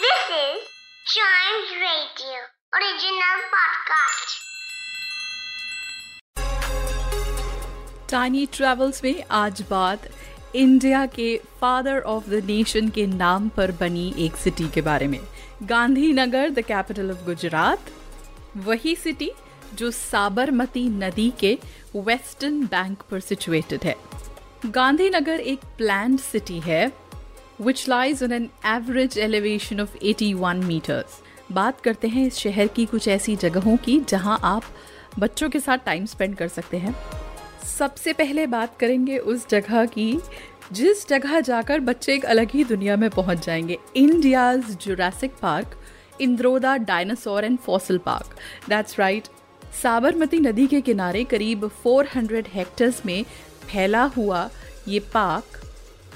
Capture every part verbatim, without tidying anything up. This is Chimes Radio, original podcast. Tiny travels में आज बात इंडिया के फादर ऑफ द नेशन के नाम पर बनी एक सिटी के बारे में. Gandhinagar, the capital of Gujarat, वही सिटी जो साबरमती नदी के वेस्टर्न बैंक पर सिचुएटेड है. गांधीनगर एक प्लान्ड सिटी है which lies on an average elevation of इक्यासी मीटर्स. बात करते हैं इस शहर की कुछ ऐसी जगहों की जहां आप बच्चों के साथ टाइम स्पेंड कर सकते हैं. सबसे पहले बात करेंगे उस जगह की जिस जगह जाकर बच्चे एक अलग ही दुनिया में पहुंच जाएंगे. India's Jurassic park, Indroda dinosaur and fossil park. That's right, Sabarmati नदी के किनारे करीब चार सौ हेक्टेयर्स में फैला हुआ ये पार्क.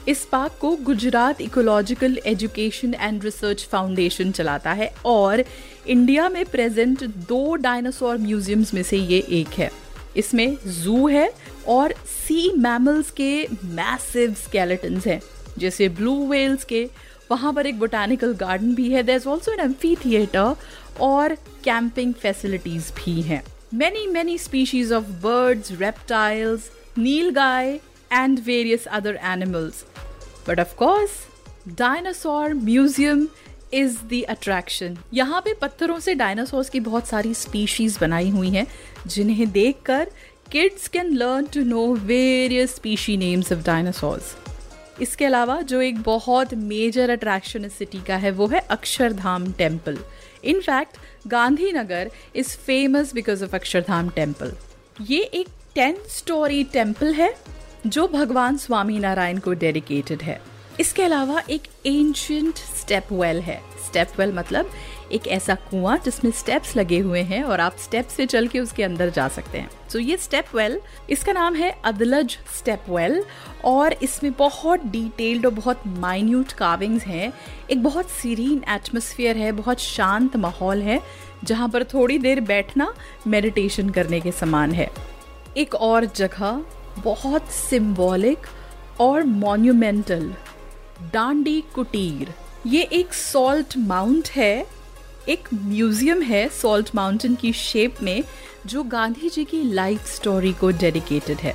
इस पार्क को Gujarat ecological education and research foundation चलाता है और इंडिया में प्रेजेंट दो डायनासोर म्यूजियम्स में से ये एक है. इसमें जू है और सी मैमल्स के मैसिव स्केलेटन्स हैं जैसे ब्लू व्हेल्स के. वहाँ पर एक बोटैनिकल गार्डन भी है. There is also an amphitheatre और कैंपिंग फैसिलिटीज भी हैं. Many many species of birds, reptiles, nilgai and various other animals. But of course dinosaur museum is the attraction. यहाँ पे पत्थरों से डायनासोर्स की बहुत सारी स्पीशीज बनाई हुई हैं जिन्हें देखकर kids can learn to know various species names of dinosaurs. इसके अलावा जो एक बहुत मेजर अट्रैक्शन इस सिटी का है वो है Akshardham temple. In fact Gandhinagar is famous because of Akshardham temple. ये एक टेन स्टोरी टेम्पल है जो भगवान स्वामी नारायण को डेडिकेटेड है. इसके अलावा एक एंशिएंट स्टेप वेल है. स्टेप वेल मतलब एक ऐसा कुआं जिसमें स्टेप्स लगे हुए हैं और आप स्टेप से चल के उसके अंदर जा सकते हैं. सो so ये स्टेप वेल, इसका नाम है अदलज स्टेप वेल और इसमें बहुत डिटेल्ड और बहुत माइन्यूट कार्विंग्स हैं. एक बहुत सीरीन एटमॉस्फेयर है, बहुत शांत माहौल है जहाँ पर थोड़ी देर बैठना मेडिटेशन करने के समान है. एक और जगह बहुत सिम्बॉलिक और मॉन्यूमेंटल, डांडी कुटीर. ये एक सॉल्ट माउंट है, एक म्यूजियम है सॉल्ट माउंटेन की शेप में जो गांधी जी की लाइफ स्टोरी को डेडिकेटेड है.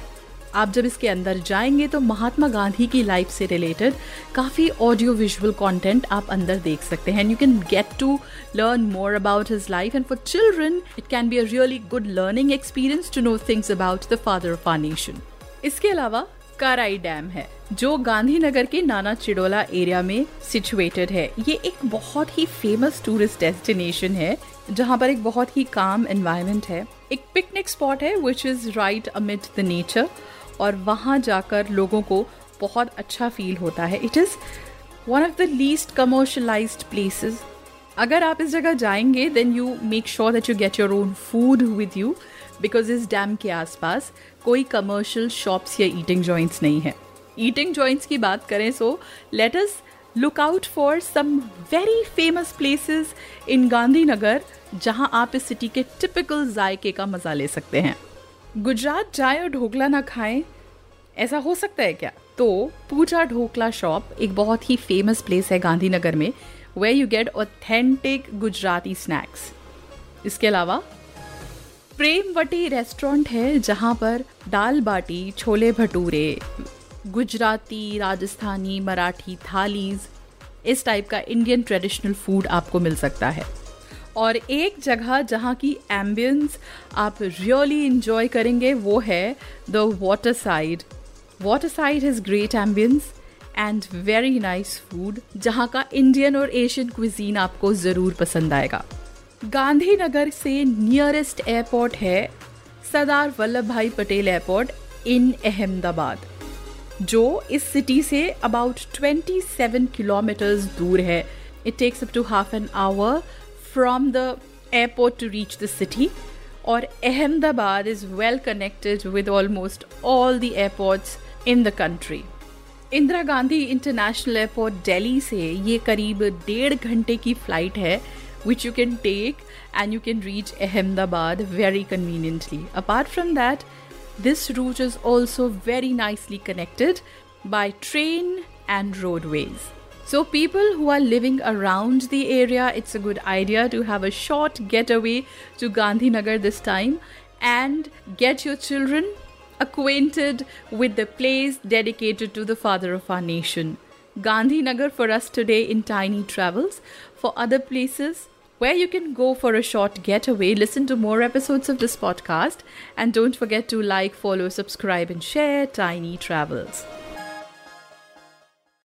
आप जब इसके अंदर जाएंगे तो महात्मा गांधी की लाइफ से रिलेटेड काफ़ी ऑडियो विजुअल कंटेंट आप अंदर देख सकते हैं. You can get to learn more about his life and for children it can be a really good learning experience to know things about the father of our nation. इसके अलावा कराई dam है जो गांधीनगर के नाना चिड़ोला एरिया में situated है. ये एक बहुत ही फेमस टूरिस्ट डेस्टिनेशन है जहाँ पर एक बहुत ही काम एनवायरनमेंट है. एक पिकनिक स्पॉट है which is right amid the nature और वहाँ जाकर लोगों को बहुत अच्छा फील होता है. It is one of the least commercialised places. अगर आप इस जगह जाएंगे then you make sure that you get your own food with you because इस डैम के आसपास कोई कमर्शियल शॉप्स या ईटिंग जॉइंट्स नहीं है. ईटिंग जॉइंट्स की बात करें so let us look out for some very famous places in Gandhinagar जहां आप इस सिटी के टिपिकल जायके का मज़ा ले सकते हैं. गुजरात जाए और ढोकला ना खाएं, ऐसा हो सकता है क्या? तो पूजा ढोकला शॉप एक बहुत ही फेमस प्लेस है गांधीनगर में where you get authentic Gujarati snacks. इसके अलावा प्रेमवटी रेस्टोरेंट है जहाँ पर दाल बाटी, छोले भटूरे, गुजराती, राजस्थानी, मराठी थालीज इस टाइप का इंडियन ट्रेडिशनल फूड आपको मिल सकता है। और एक जगह जहाँ की एम्बियंस आप रियली इन्जॉय करेंगे वो है the water side. Water side has great ambience and very nice food, जहाँ का इंडियन और एशियन क्विजीन आपको ज़रूर पसंद आएगा। गांधीनगर से नियरेस्ट एयरपोर्ट है सरदार वल्लभ भाई पटेल एयरपोर्ट इन अहमदाबाद, जो इस city say about twenty seven kilometres दूर है। It takes up to half an hour from the airport to reach the city, और Ahmedabad is well connected with almost all the airports in the country. Indira Gandhi international airport Delhi से ये करीब डेढ़ घंटे की flight है, which you can take and you can reach Ahmedabad very conveniently. Apart from that, this route is also very nicely connected by train and roadways. So people who are living around the area, it's a good idea to have a short getaway to Gandhinagar this time and get your children acquainted with the place dedicated to the father of our nation. Gandhinagar for us today in Tiny Travels. For other places where you can go for a short getaway, listen to more episodes of this podcast and don't forget to like, follow, subscribe and share Tiny Travels.